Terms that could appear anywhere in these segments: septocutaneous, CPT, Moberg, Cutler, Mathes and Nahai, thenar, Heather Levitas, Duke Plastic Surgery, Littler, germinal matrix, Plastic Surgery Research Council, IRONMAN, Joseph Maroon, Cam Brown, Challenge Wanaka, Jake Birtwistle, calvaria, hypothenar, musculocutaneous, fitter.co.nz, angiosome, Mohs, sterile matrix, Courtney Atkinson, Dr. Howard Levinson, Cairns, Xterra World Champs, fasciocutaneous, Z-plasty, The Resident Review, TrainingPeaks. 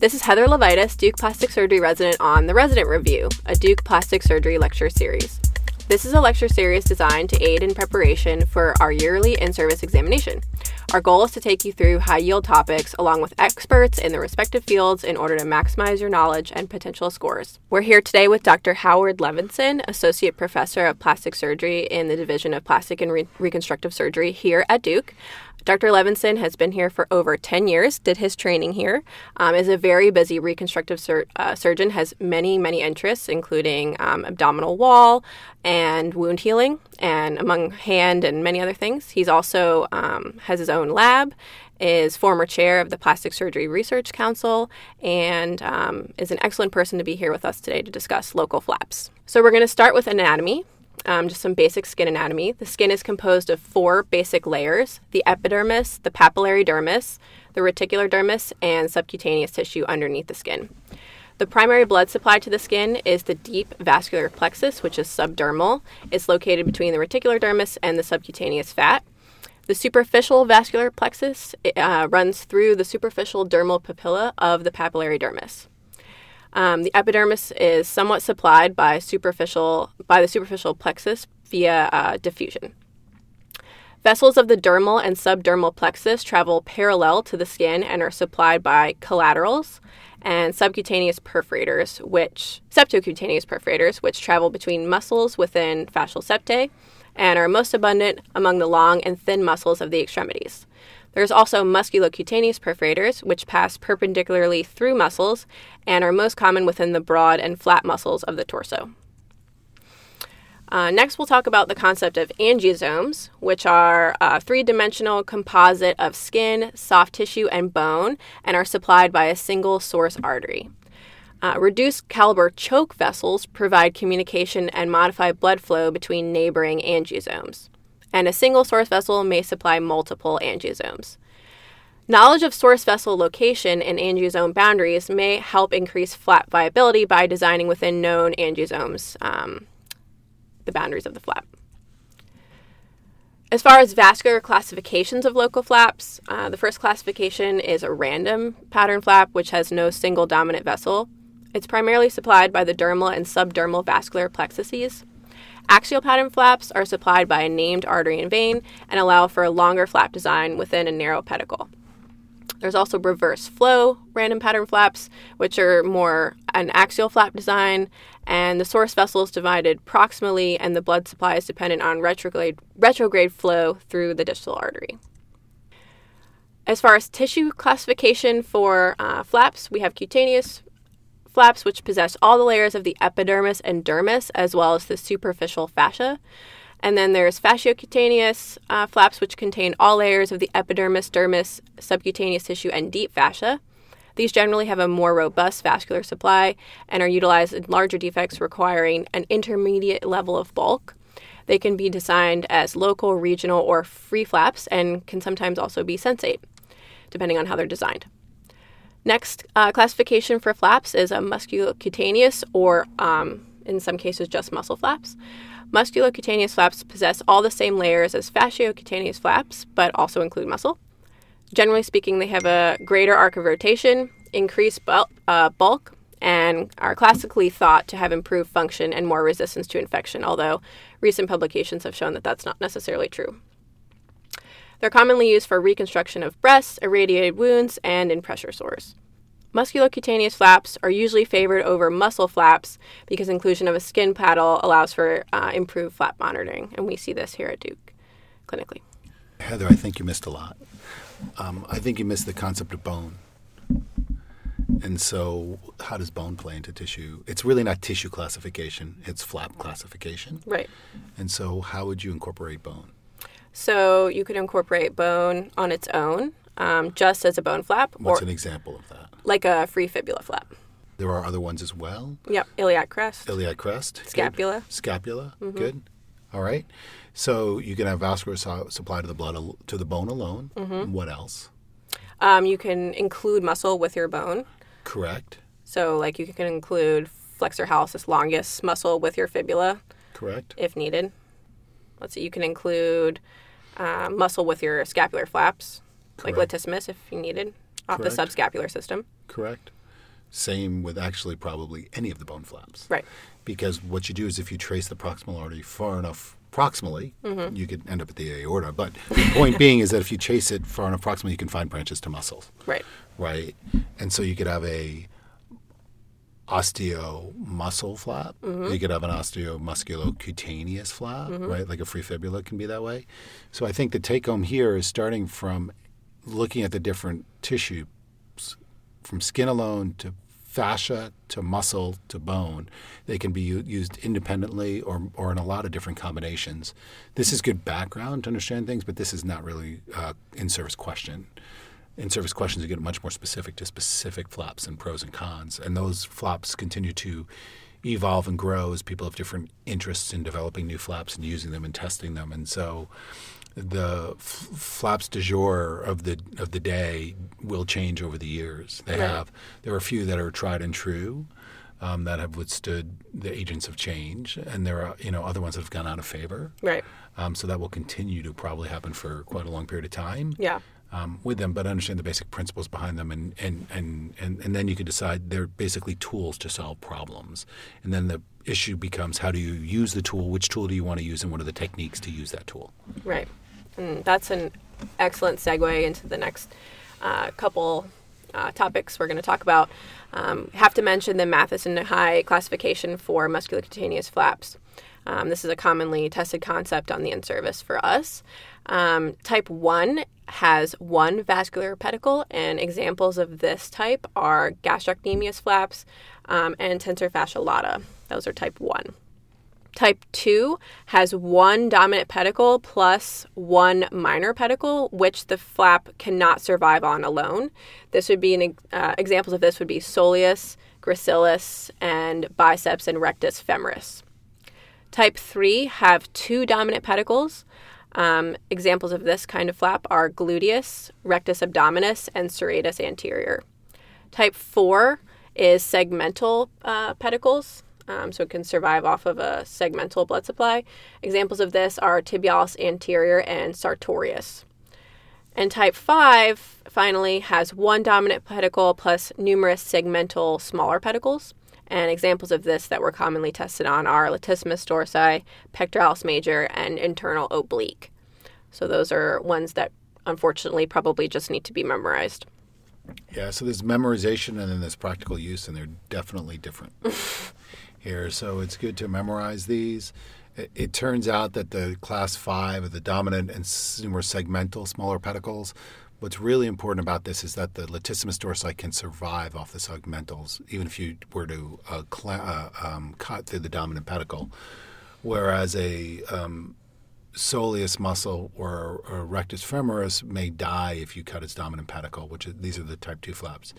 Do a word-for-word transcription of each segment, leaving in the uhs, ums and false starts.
This is Heather Levitas, Duke Plastic Surgery resident on The Resident Review, a Duke Plastic Surgery lecture series. This is a lecture series designed to aid in preparation for our yearly in-service examination. Our goal is to take you through high-yield topics along with experts in their respective fields in order to maximize your knowledge and potential scores. We're here today with Doctor Howard Levinson, Associate Professor of Plastic Surgery in the Division of Plastic and Re- Reconstructive Surgery here at Duke. Doctor Levinson has been here for over ten years, did his training here, um, is a very busy reconstructive sur- uh, surgeon, has many, many interests, including um, abdominal wall and wound healing, and among hand and many other things. He's also um, has his own lab, is former chair of the Plastic Surgery Research Council, and um, is an excellent person to be here with us today to discuss local flaps. So we're going to start with anatomy. Um, just some basic skin anatomy. The skin is composed of four basic layers: the epidermis, the papillary dermis, the reticular dermis, and subcutaneous tissue underneath the skin. The primary blood supply to the skin is the deep vascular plexus, which is subdermal. It's located between the reticular dermis and the subcutaneous fat. The superficial vascular plexus uh, runs through the superficial dermal papilla of the papillary dermis. Um, the epidermis is somewhat supplied by superficial by the superficial plexus via uh, diffusion. Vessels of the dermal and subdermal plexus travel parallel to the skin and are supplied by collaterals and subcutaneous perforators, which septocutaneous perforators, which travel between muscles within fascial septae and are most abundant among the long and thin muscles of the extremities. There's also musculocutaneous perforators, which pass perpendicularly through muscles and are most common within the broad and flat muscles of the torso. Uh, next, we'll talk about the concept of angiosomes, which are a three-dimensional composite of skin, soft tissue, and bone, and are supplied by a single source artery. Uh, reduced caliber choke vessels provide communication and modify blood flow between neighboring angiosomes, and a single source vessel may supply multiple angiosomes. Knowledge of source vessel location and angiosome boundaries may help increase flap viability by designing within known angiosomes, um, the boundaries of the flap. As far as vascular classifications of local flaps, uh, the first classification is a random pattern flap, which has no single dominant vessel. It's primarily supplied by the dermal and subdermal vascular plexuses. Axial pattern flaps are supplied by a named artery and vein and allow for a longer flap design within a narrow pedicle. There's also reverse flow random pattern flaps, which are more an axial flap design, and the source vessel is divided proximally, and the blood supply is dependent on retrograde, retrograde flow through the distal artery. As far as tissue classification for uh, flaps, we have cutaneous flaps, which possess all the layers of the epidermis and dermis, as well as the superficial fascia. And then there's fasciocutaneous uh, flaps, which contain all layers of the epidermis, dermis, subcutaneous tissue, and deep fascia. These generally have a more robust vascular supply and are utilized in larger defects requiring an intermediate level of bulk. They can be designed as local, regional, or free flaps, and can sometimes also be sensate, depending on how they're designed. Next uh, classification for flaps is a musculocutaneous, or um, in some cases just muscle flaps. Musculocutaneous flaps possess all the same layers as fasciocutaneous flaps, but also include muscle. Generally speaking, they have a greater arc of rotation, increased bul- uh, bulk, and are classically thought to have improved function and more resistance to infection, although recent publications have shown that that's not necessarily true. They're commonly used for reconstruction of breasts, irradiated wounds, and in pressure sores. Musculocutaneous flaps are usually favored over muscle flaps because inclusion of a skin paddle allows for uh, improved flap monitoring, and we see this here at Duke clinically. Heather, I think you missed a lot. Um, I think you missed the concept of bone. And so how does bone play into tissue? It's really not tissue classification, it's flap classification. Right. And so how would you incorporate bone? So you could incorporate bone on its own, um, just as a bone flap. What's or, an example of that? Like a free fibula flap. There are other ones as well? Yep. Iliac crest. Iliac crest. Scapula. Good. Scapula. Mm-hmm. Good. All right. So you can have vascular su- supply to the blood al- to the bone alone. Mm-hmm. What else? Um, you can include muscle with your bone. Correct. So like you can include flexor hallucis longus muscle with your fibula. Correct. If needed. Let's see. You can include... Uh, muscle with your scapular flaps, correct, like latissimus if you needed, off correct the subscapular system. Correct. Same with actually probably any of the bone flaps. Right. Because what you do is if you trace the proximal artery far enough proximally, mm-hmm. you could end up at the aorta. But the point being is that if you chase it far enough proximally, you can find branches to muscles. Right. Right. And so you could have a osteomuscle flap. Mm-hmm. You could have an osteomusculocutaneous flap, mm-hmm. right? Like a free fibula can be that way. So I think the take-home here is starting from looking at the different tissue from skin alone to fascia to muscle to bone. They can be u- used independently or or in a lot of different combinations. This is good background to understand things, but this is not really uh, in-service question. In-service questions you get much more specific to specific flaps and pros and cons, and those flaps continue to evolve and grow as people have different interests in developing new flaps and using them and testing them. And so the f- flaps du jour of the of the day will change over the years. They right. have. There are a few that are tried and true um, that have withstood the agents of change, and there are you know other ones that have gone out of favor. Right. Um, so that will continue to probably happen for quite a long period of time. Yeah. Um, with them, but understand the basic principles behind them, and and, and, and and then you can decide they're basically tools to solve problems. And then the issue becomes how do you use the tool, which tool do you want to use, and what are the techniques to use that tool. Right. And that's an excellent segue into the next uh, couple uh, topics we're going to talk about. Um, have to mention the Mathes and Nahai classification for musculocutaneous flaps. Um, this is a commonly tested concept on the in-service for us. Um, type one has one vascular pedicle, and examples of this type are gastrocnemius flaps um, and tensor fascia lata. Those are type one. Type two has one dominant pedicle plus one minor pedicle, which the flap cannot survive on alone. This would be an uh, examples of this would be soleus, gracilis, and biceps and rectus femoris. Type three have two dominant pedicles. Um, examples of this kind of flap are gluteus, rectus abdominis, and serratus anterior. Type four is segmental uh, pedicles, um, so it can survive off of a segmental blood supply. Examples of this are tibialis anterior and sartorius. And type five, finally, has one dominant pedicle plus numerous segmental smaller pedicles. And examples of this that were commonly tested on are latissimus dorsi, pectoralis major, and internal oblique. So those are ones that, unfortunately, probably just need to be memorized. Yeah, so there's memorization and then there's practical use, and they're definitely different here. So it's good to memorize these. It, it turns out that the class five of the dominant and numerous segmental smaller pedicles, what's really important about this is that the latissimus dorsi can survive off the segmentals, even if you were to uh, cla- uh, um, cut through the dominant pedicle, whereas a um, soleus muscle or, or rectus femoris may die if you cut its dominant pedicle, which is, these are the type two flaps.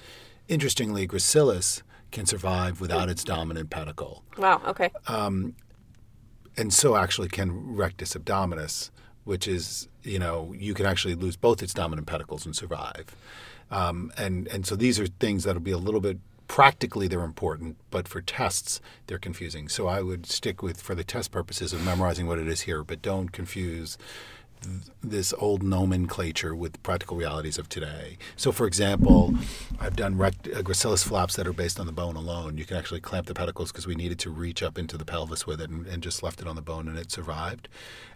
Interestingly, gracilis can survive without its dominant pedicle. Wow, okay. Um, and so actually can rectus abdominis, which is, you know, you can actually lose both its dominant pedicles and survive. Um, and, and so these are things that will be a little bit, practically they're important, but for tests, they're confusing. So I would stick with, for the test purposes of memorizing what it is here, but don't confuse th- this old nomenclature with practical realities of today. So, for example, I've done rect- uh, gracilis flaps that are based on the bone alone. You can actually clamp the pedicles because we needed to reach up into the pelvis with it and, and just left it on the bone and it survived.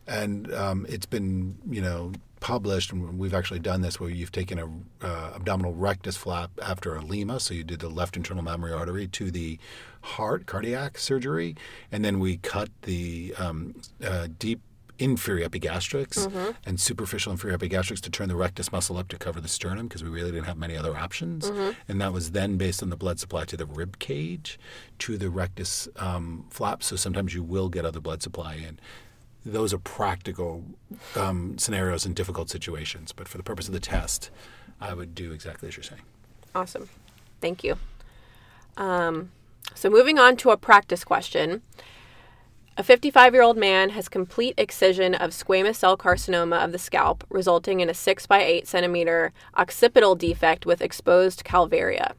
And um, it's been, you know, published, and we've actually done this where you've taken a uh, abdominal rectus flap after a lema, so you did the left internal mammary artery to the heart, cardiac surgery, and then we cut the um, uh, deep inferior epigastrics mm-hmm. and superficial inferior epigastrics to turn the rectus muscle up to cover the sternum because we really didn't have many other options. Mm-hmm. And that was then based on the blood supply to the rib cage, to the rectus um, flap, so sometimes you will get other blood supply in. Those are practical um, scenarios in difficult situations. But for the purpose of the test, I would do exactly as you're saying. Awesome. Thank you. Um, so moving on to a practice question. A fifty-five-year-old man has complete excision of squamous cell carcinoma of the scalp, resulting in a six by eight centimeter occipital defect with exposed calvaria.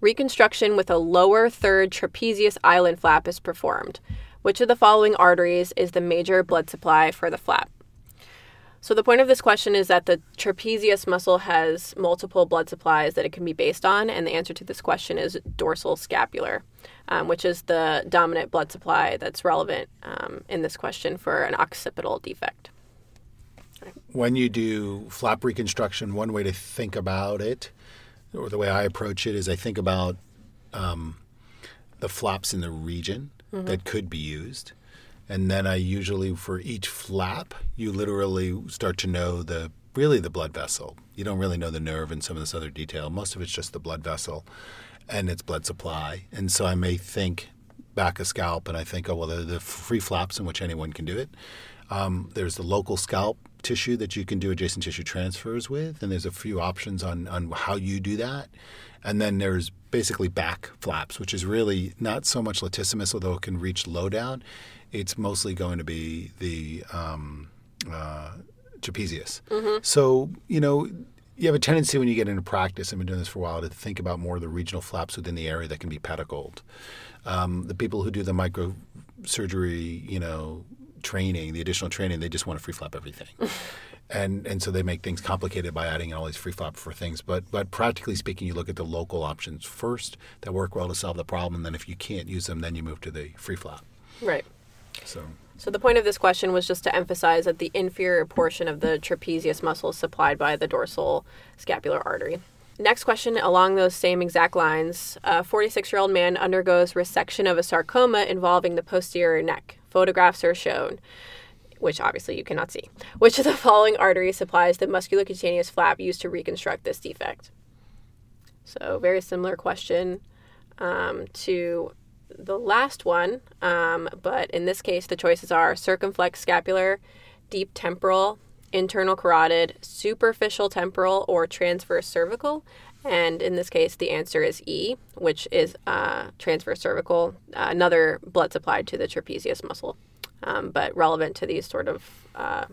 Reconstruction with a lower third trapezius island flap is performed. Which of the following arteries is the major blood supply for the flap? So the point of this question is that the trapezius muscle has multiple blood supplies that it can be based on, and the answer to this question is dorsal scapular, um, which is the dominant blood supply that's relevant um, in this question for an occipital defect. When you do flap reconstruction, one way to think about it, or the way I approach it, is I think about um, the flaps in the region mm-hmm. that could be used. And then I usually, for each flap, you literally start to know the really the blood vessel. You don't really know the nerve and some of this other detail. Most of it's just the blood vessel and its blood supply. And so I may think back a scalp, and I think, oh, well, there are the free flaps in which anyone can do it. Um, there's the local scalp tissue that you can do adjacent tissue transfers with, and there's a few options on, on how you do that. And then there's basically back flaps, which is really not so much latissimus, although it can reach low down. It's mostly going to be the um, uh, trapezius. Mm-hmm. So, you know, you have a tendency when you get into practice, I've been doing this for a while, to think about more of the regional flaps within the area that can be pedicled. Um, the people who do the microsurgery, you know, training, the additional training, they just want to free flap everything. And and so they make things complicated by adding all these free flap for things. But but practically speaking, you look at the local options first that work well to solve the problem. And then if you can't use them, then you move to the free flap. Right. So. so the point of this question was just to emphasize that the inferior portion of the trapezius muscle is supplied by the dorsal scapular artery. Next question, along those same exact lines, a forty-six-year-old man undergoes resection of a sarcoma involving the posterior neck. Photographs are shown, which obviously you cannot see. Which of the following artery supplies the musculocutaneous flap used to reconstruct this defect? So very similar question um, to... the last one, um, but in this case, the choices are circumflex scapular, deep temporal, internal carotid, superficial temporal, or transverse cervical. And in this case, the answer is E, which is uh, transverse cervical, uh, another blood supplied to the trapezius muscle, um, but relevant to these sort of uh,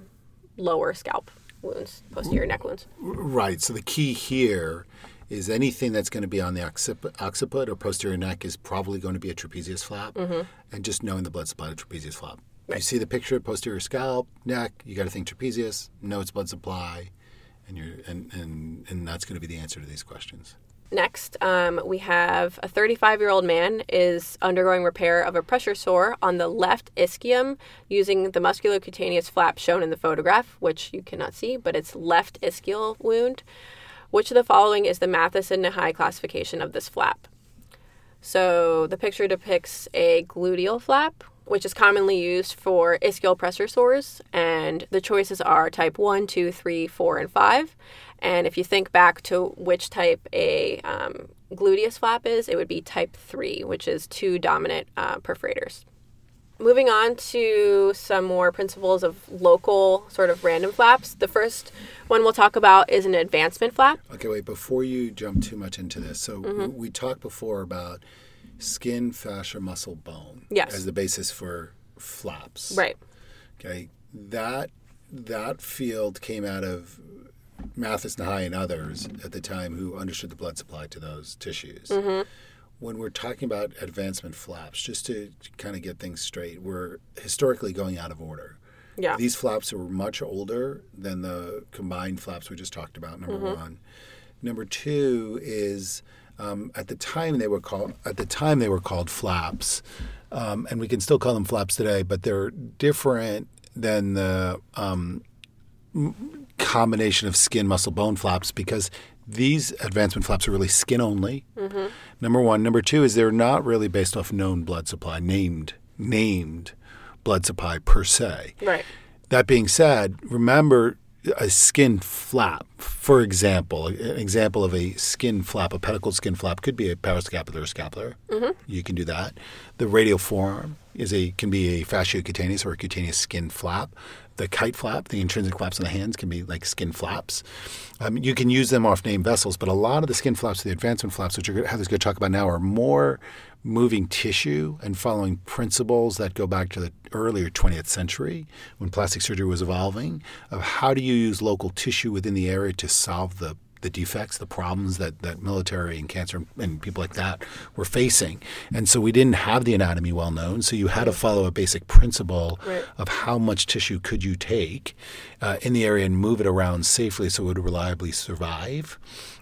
lower scalp wounds, posterior neck wounds. Right. So the key here is anything that's going to be on the occiput, occiput or posterior neck is probably going to be a trapezius flap, mm-hmm. and just knowing the blood supply to trapezius flap. Right. You see the picture, posterior scalp, neck, you got to think trapezius, know its blood supply, and you're and, and, and that's going to be the answer to these questions. Next, um, we have a thirty-five-year-old man is undergoing repair of a pressure sore on the left ischium using the musculocutaneous flap shown in the photograph, which you cannot see, but it's left ischial wound. Which of the following is the Mathes and Nahai classification of this flap? So the picture depicts a gluteal flap, which is commonly used for ischial pressure sores, and the choices are type one, two, three, four, and five. And if you think back to which type a um, gluteus flap is, it would be type three, which is two dominant uh, perforators. Moving on to some more principles of local sort of random flaps. The first one we'll talk about is an advancement flap. Okay, wait, before you jump too much into this. So mm-hmm. we talked before about skin, fascia, muscle, bone yes. as the basis for flaps. Right. Okay, that that field came out of Mathes and Nahai and others at the time who understood the blood supply to those tissues. Mm-hmm. When we're talking about advancement flaps, just to kind of get things straight, we're historically going out of order. Yeah. These flaps are much older than the combined flaps we just talked about, number mm-hmm. one. Number two is um, at the time they were called at the time they were called flaps, um, and we can still call them flaps today, but they're different than the um, combination of skin, muscle, bone flaps because these advancement flaps are really skin only, mm-hmm. number one. Number two is they're not really based off known blood supply, named named blood supply per se. Right. That being said, remember a skin flap, for example, an example of a skin flap, a pedicled skin flap could be a parascapular or scapular. Mm-hmm. You can do that. The radial forearm is a can be a fasciocutaneous or a cutaneous skin flap. The kite flap, the intrinsic flaps on the hands can be like skin flaps. Um, you can use them off named vessels, but a lot of the skin flaps, the advancement flaps, which Heather's going to talk about now, are more moving tissue and following principles that go back to the earlier twentieth century when plastic surgery was evolving of how do you use local tissue within the area to solve the the defects, the problems that, that military and cancer and people like that were facing. And so we didn't have the anatomy well known. So you had to follow a basic principle right. of how much tissue could you take uh, in the area and move it around safely so it would reliably survive.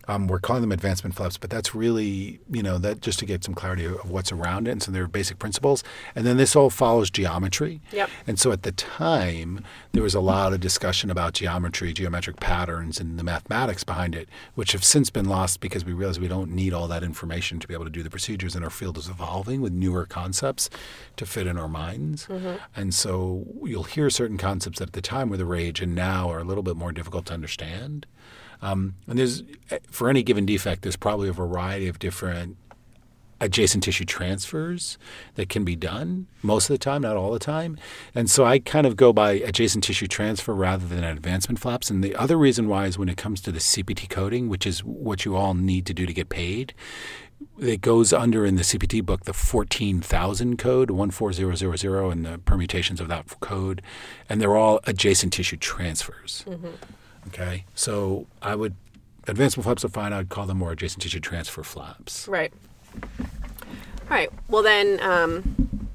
Um, we're calling them advancement flaps, but that's really, you know, that just to get some clarity of what's around it. And so there are basic principles. And then this all follows geometry. Yep. And so at the time, there was a lot of discussion about geometry, geometric patterns, and the mathematics behind it, which have since been lost because we realize we don't need all that information to be able to do the procedures. And our field is evolving with newer concepts to fit in our minds. Mm-hmm. And so you'll hear certain concepts that at the time were the rage and now are a little bit more difficult to understand. Um, and there's, for any given defect, there's probably a variety of different adjacent tissue transfers that can be done most of the time, not all the time. And so I kind of go by adjacent tissue transfer rather than advancement flaps. And the other reason why is when it comes to the C P T coding, which is what you all need to do to get paid, it goes under in the C P T book the fourteen thousand code, one four zero zero zero, and the permutations of that code. And they're all adjacent tissue transfers. Mm-hmm. Okay, so I would advancement flaps are fine. I'd call them more adjacent tissue transfer flaps. Right. All right. Well, then, um,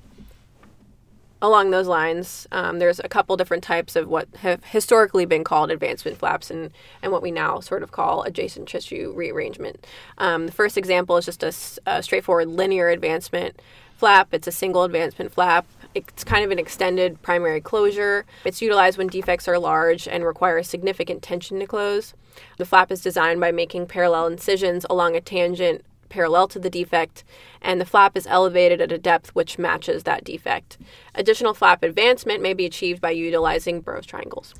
along those lines, um, there's a couple different types of what have historically been called advancement flaps, and and what we now sort of call adjacent tissue rearrangement. Um, the first example is just a, a straightforward linear advancement flap. It's a single advancement flap. It's kind of an extended primary closure. It's utilized when defects are large and requires significant tension to close. The flap is designed by making parallel incisions along a tangent parallel to the defect, and the flap is elevated at a depth which matches that defect. Additional flap advancement may be achieved by utilizing Burroughs triangles.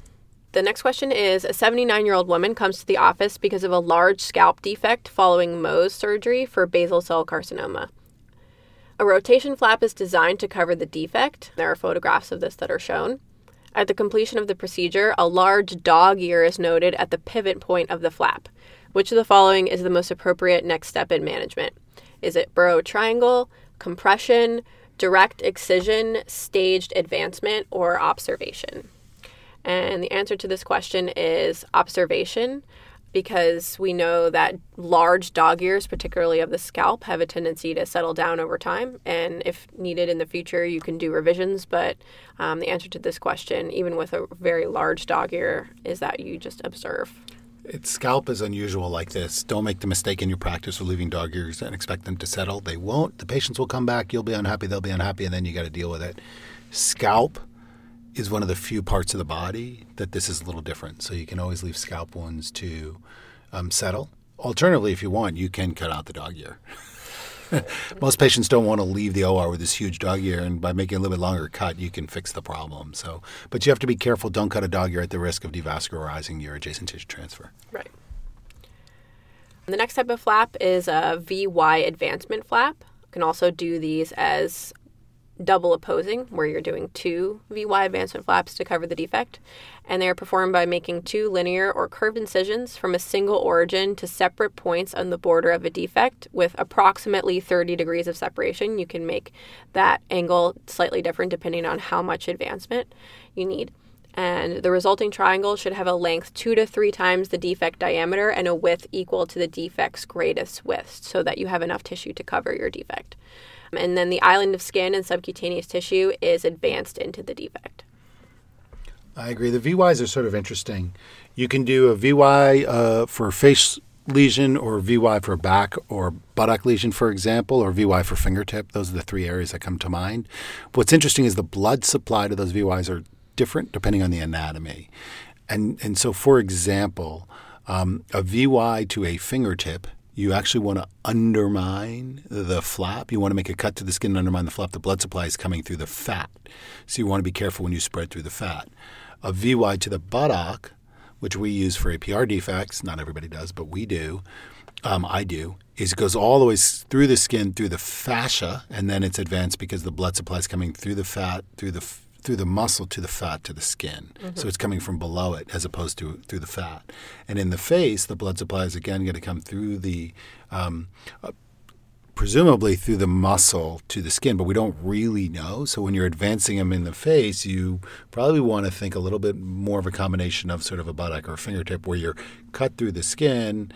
The next question is, a seventy-nine-year-old woman comes to the office because of a large scalp defect following Mohs surgery for basal cell carcinoma. A rotation flap is designed to cover the defect. There are photographs of this that are shown. At the completion of the procedure, a large dog ear is noted at the pivot point of the flap. Which of the following is the most appropriate next step in management? Is it Burroughs triangle, compression, direct excision, staged advancement, or observation? And the answer to this question is observation, because we know that large dog ears, particularly of the scalp, have a tendency to settle down over time. And if needed in the future, you can do revisions. But um, the answer to this question, even with a very large dog ear, is that you just observe. Its scalp is unusual like this. Don't make the mistake in your practice of leaving dog ears and expect them to settle. They won't. The patients will come back. You'll be unhappy. They'll be unhappy. And then you got to deal with it. Scalp is one of the few parts of the body that this is a little different. So you can always leave scalp wounds to um, settle. Alternatively, if you want, you can cut out the dog ear. Most patients don't want to leave the O R with this huge dog ear, and by making a little bit longer cut, you can fix the problem. So, but you have to be careful. Don't cut a dog ear at the risk of devascularizing your adjacent tissue transfer. Right. The next type of flap is a V Y advancement flap. You can also do these as double opposing, where you're doing two V Y advancement flaps to cover the defect, and they are performed by making two linear or curved incisions from a single origin to separate points on the border of a defect with approximately thirty degrees of separation. You can make that angle slightly different depending on how much advancement you need. And the resulting triangle should have a length two to three times the defect diameter and a width equal to the defect's greatest width, so that you have enough tissue to cover your defect. And then the island of skin and subcutaneous tissue is advanced into the defect. I agree. The V Ys are sort of interesting. You can do a V Y uh, for face lesion, or V Y for back or buttock lesion, for example, or V Y for fingertip. Those are the three areas that come to mind. What's interesting is the blood supply to those V Ys are different depending on the anatomy. And, and so, for example, um, a V Y to a fingertip, you actually want to undermine the flap. You want to make a cut to the skin and undermine the flap. The blood supply is coming through the fat. So you want to be careful when you spread through the fat. A V Y to the buttock, which we use for A P R defects, not everybody does, but we do, um, I do, is it goes all the way through the skin, through the fascia, and then it's advanced because the blood supply is coming through the fat, through the f- through the muscle to the fat to the skin. Mm-hmm. So it's coming from below it as opposed to through the fat. And in the face, the blood supply is, again, going to come through the um, uh, presumably through the muscle to the skin, but we don't really know. So when you're advancing them in the face, you probably want to think a little bit more of a combination of sort of a buttock or fingertip where you're cut through the skin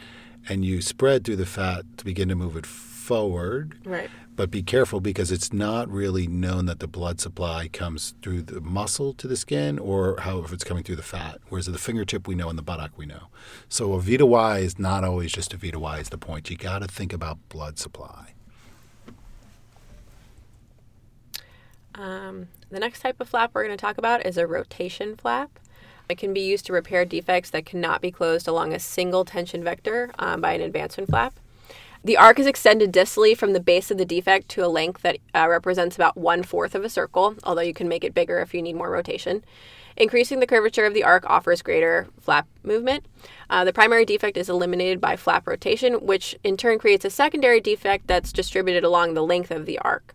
and you spread through the fat to begin to move it forward. Right. But be careful because it's not really known that the blood supply comes through the muscle to the skin or how if it's coming through the fat, whereas the fingertip we know and the buttock we know. So a V to Y is not always just a V to Y is the point. You got to think about blood supply. Um, the next type of flap we're going to talk about is a rotation flap. It can be used to repair defects that cannot be closed along a single tension vector um, by an advancement flap. The arc is extended distally from the base of the defect to a length that uh, represents about one-fourth of a circle, although you can make it bigger if you need more rotation. Increasing the curvature of the arc offers greater flap movement. Uh, the primary defect is eliminated by flap rotation, which in turn creates a secondary defect that's distributed along the length of the arc.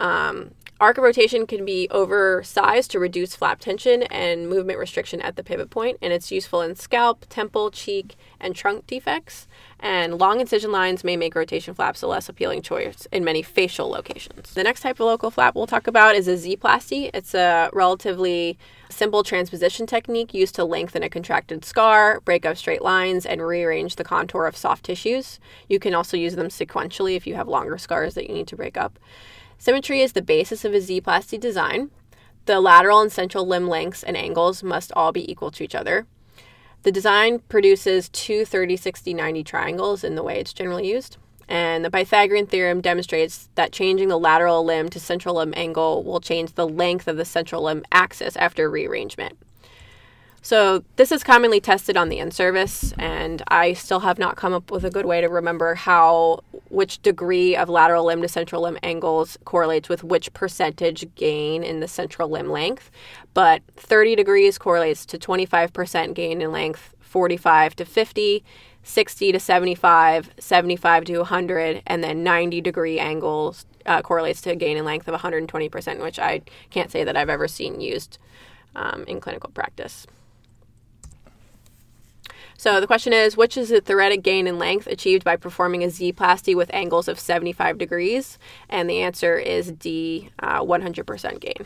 Um, arc rotation can be oversized to reduce flap tension and movement restriction at the pivot point, and it's useful in scalp, temple, cheek, and trunk defects. And long incision lines may make rotation flaps a less appealing choice in many facial locations. The next type of local flap we'll talk about is a Z-plasty. It's a relatively simple transposition technique used to lengthen a contracted scar, break up straight lines, and rearrange the contour of soft tissues. You can also use them sequentially if you have longer scars that you need to break up. Symmetry is the basis of a Z-plasty design. The lateral and central limb lengths and angles must all be equal to each other. The design produces two thirty, sixty, ninety triangles in the way it's generally used. And the Pythagorean theorem demonstrates that changing the lateral limb to central limb angle will change the length of the central limb axis after rearrangement. So this is commonly tested on the in-service, and I still have not come up with a good way to remember how which degree of lateral limb to central limb angles correlates with which percentage gain in the central limb length. But thirty degrees correlates to twenty-five percent gain in length, forty-five to fifty, sixty to seventy-five, seventy-five to one hundred, and then ninety degree angles uh, correlates to a gain in length of one hundred twenty percent, which I can't say that I've ever seen used um, in clinical practice. So the question is, which is the theoretic gain in length achieved by performing a Z-plasty with angles of seventy-five degrees? And the answer is D, uh, one hundred percent gain.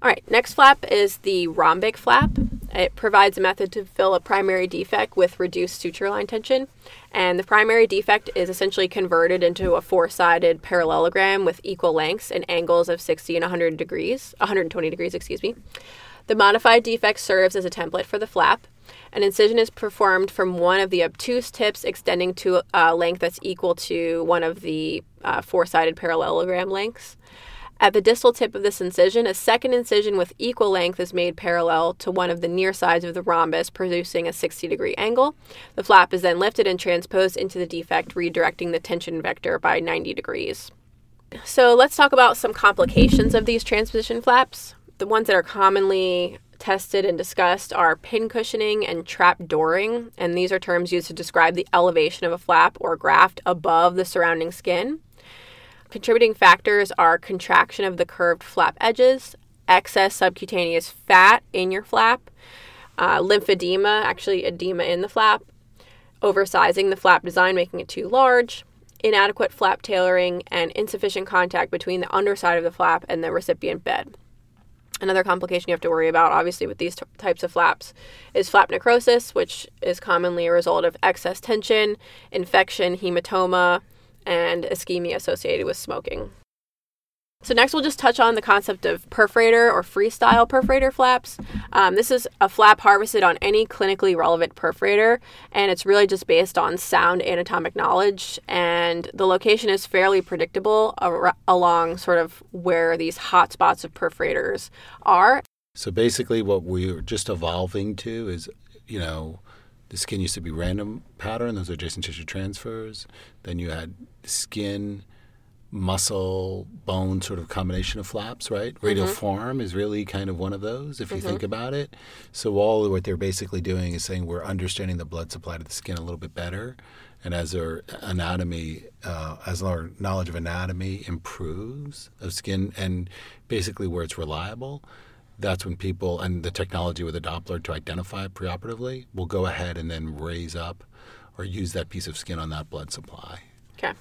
All right, next flap is the rhombic flap. It provides a method to fill a primary defect with reduced suture line tension. And the primary defect is essentially converted into a four-sided parallelogram with equal lengths and angles of sixty and one hundred degrees, one hundred twenty degrees, excuse me. The modified defect serves as a template for the flap. An incision is performed from one of the obtuse tips extending to a length that's equal to one of the uh, four-sided parallelogram lengths. At the distal tip of this incision, a second incision with equal length is made parallel to one of the near sides of the rhombus, producing a sixty degree angle. The flap is then lifted and transposed into the defect, redirecting the tension vector by ninety degrees. So let's talk about some complications of these transposition flaps. The ones that are commonly tested and discussed are pin cushioning and trap dooring, and these are terms used to describe the elevation of a flap or graft above the surrounding skin. Contributing factors are contraction of the curved flap edges, excess subcutaneous fat in your flap, uh, lymphedema, actually edema in the flap, oversizing the flap design, making it too large, inadequate flap tailoring, and insufficient contact between the underside of the flap and the recipient bed. Another complication you have to worry about, obviously, with these t- types of flaps is flap necrosis, which is commonly a result of excess tension, infection, hematoma, and ischemia associated with smoking. So next we'll just touch on the concept of perforator or freestyle perforator flaps. Um, this is a flap harvested on any clinically relevant perforator, and it's really just based on sound anatomic knowledge, and the location is fairly predictable ar- along sort of where these hot spots of perforators are. So basically what we're just evolving to is, you know, the skin used to be random pattern, those are adjacent tissue transfers, then you had skin, muscle, bone sort of combination of flaps, right? Radial mm-hmm. form is really kind of one of those, if you mm-hmm. think about it. So all what they're basically doing is saying we're understanding the blood supply to the skin a little bit better. And as our anatomy, uh, as our knowledge of anatomy improves of skin and basically where it's reliable, that's when people, and the technology with a Doppler to identify preoperatively, will go ahead and then raise up or use that piece of skin on that blood supply. Okay.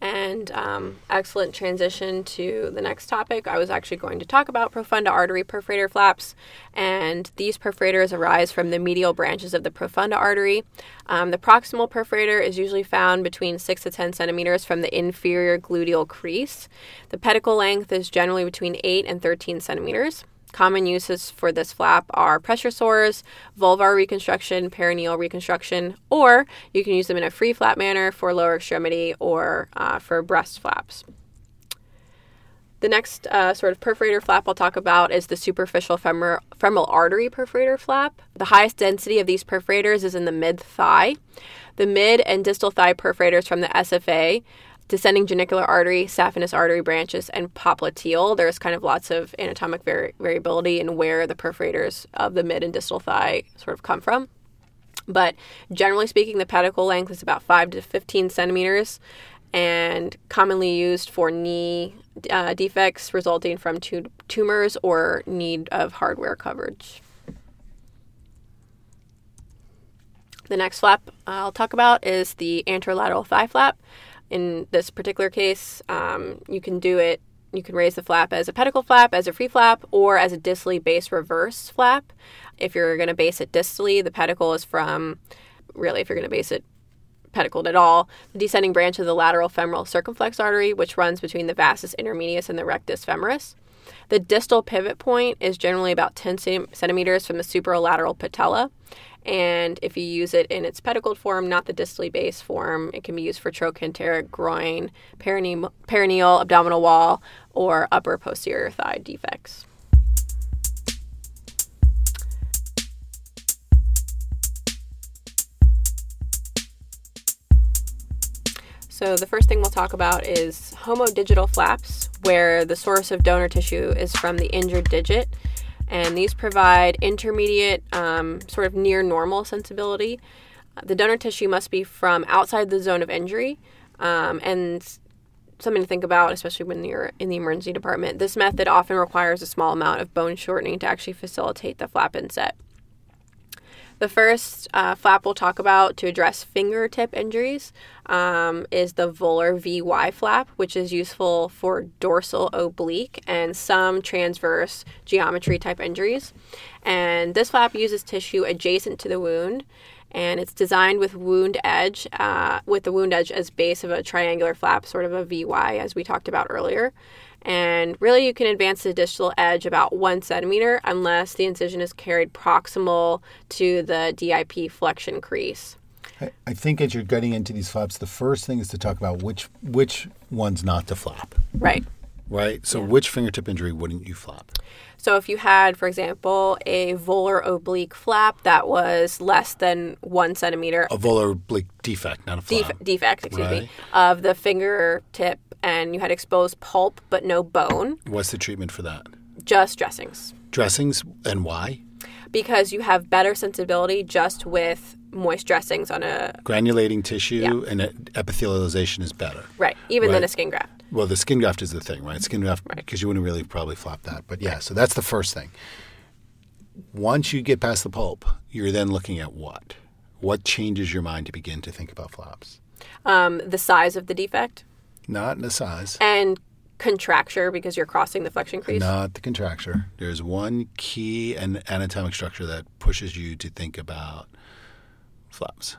And um, excellent transition to the next topic. I was actually going to talk about profunda artery perforator flaps. And these perforators arise from the medial branches of the profunda artery. Um, the proximal perforator is usually found between six to ten centimeters from the inferior gluteal crease. The pedicle length is generally between eight and thirteen centimeters. Common uses for this flap are pressure sores, vulvar reconstruction, perineal reconstruction, or you can use them in a free flap manner for lower extremity or uh, for breast flaps. The next uh, sort of perforator flap I'll talk about is the superficial femor- femoral artery perforator flap. The highest density of these perforators is in the mid-thigh. The mid and distal thigh perforators from the S F A, descending genicular artery, saphenous artery branches, and popliteal. There's kind of lots of anatomic vari- variability in where the perforators of the mid and distal thigh sort of come from. But generally speaking, the pedicle length is about five to fifteen centimeters and commonly used for knee uh, defects resulting from tu- tumors or need of hardware coverage. The next flap I'll talk about is the anterolateral thigh flap. In this particular case, um, you can do it, you can raise the flap as a pedicle flap, as a free flap, or as a distally base reverse flap. If you're going to base it distally, the pedicle is from, really, if you're going to base it pedicled at all, the descending branch of the lateral femoral circumflex artery, which runs between the vastus intermedius and the rectus femoris. The distal pivot point is generally about ten centimeters from the superolateral patella. And if you use it in its pedicled form, not the distally based form, it can be used for trochanteric, groin, perine- perineal, abdominal wall, or upper posterior thigh defects. So the first thing we'll talk about is homodigital flaps, where the source of donor tissue is from the injured digit. And these provide intermediate, um, sort of near normal sensibility. The donor tissue must be from outside the zone of injury. Um, and something to think about, especially when you're in the emergency department, this method often requires a small amount of bone shortening to actually facilitate the flap inset. The first uh, flap we'll talk about to address fingertip injuries um, is the volar V Y flap, which is useful for dorsal oblique and some transverse geometry type injuries. And this flap uses tissue adjacent to the wound, and it's designed with wound edge, uh, with the wound edge as base of a triangular flap, sort of a V Y as we talked about earlier. And really, you can advance the distal edge about one centimeter unless the incision is carried proximal to the D I P flexion crease. I, I think as you're getting into these flaps, the first thing is to talk about which which ones not to flap. Right. Right. So yeah. Which fingertip injury wouldn't you flap? So if you had, for example, a volar oblique flap that was less than one centimeter. A volar oblique defect, not a flap. Def- defect, excuse right. me, of the fingertip. And you had exposed pulp but no bone. What's the treatment for that? Just dressings. Dressings, and why? Because you have better sensibility just with moist dressings on a... Granulating tissue yeah. and epithelialization is better. Right, even right. than a skin graft. Well, the skin graft is the thing, right? Skin graft, because right. you wouldn't really probably flap that. But yeah, so that's the first thing. Once you get past the pulp, you're then looking at what? What changes your mind to begin to think about flaps? Um, the size of the defect. Not in the size. And contracture, because you're crossing the flexion crease? Not the contracture. There's one key and anatomic structure that pushes you to think about flaps.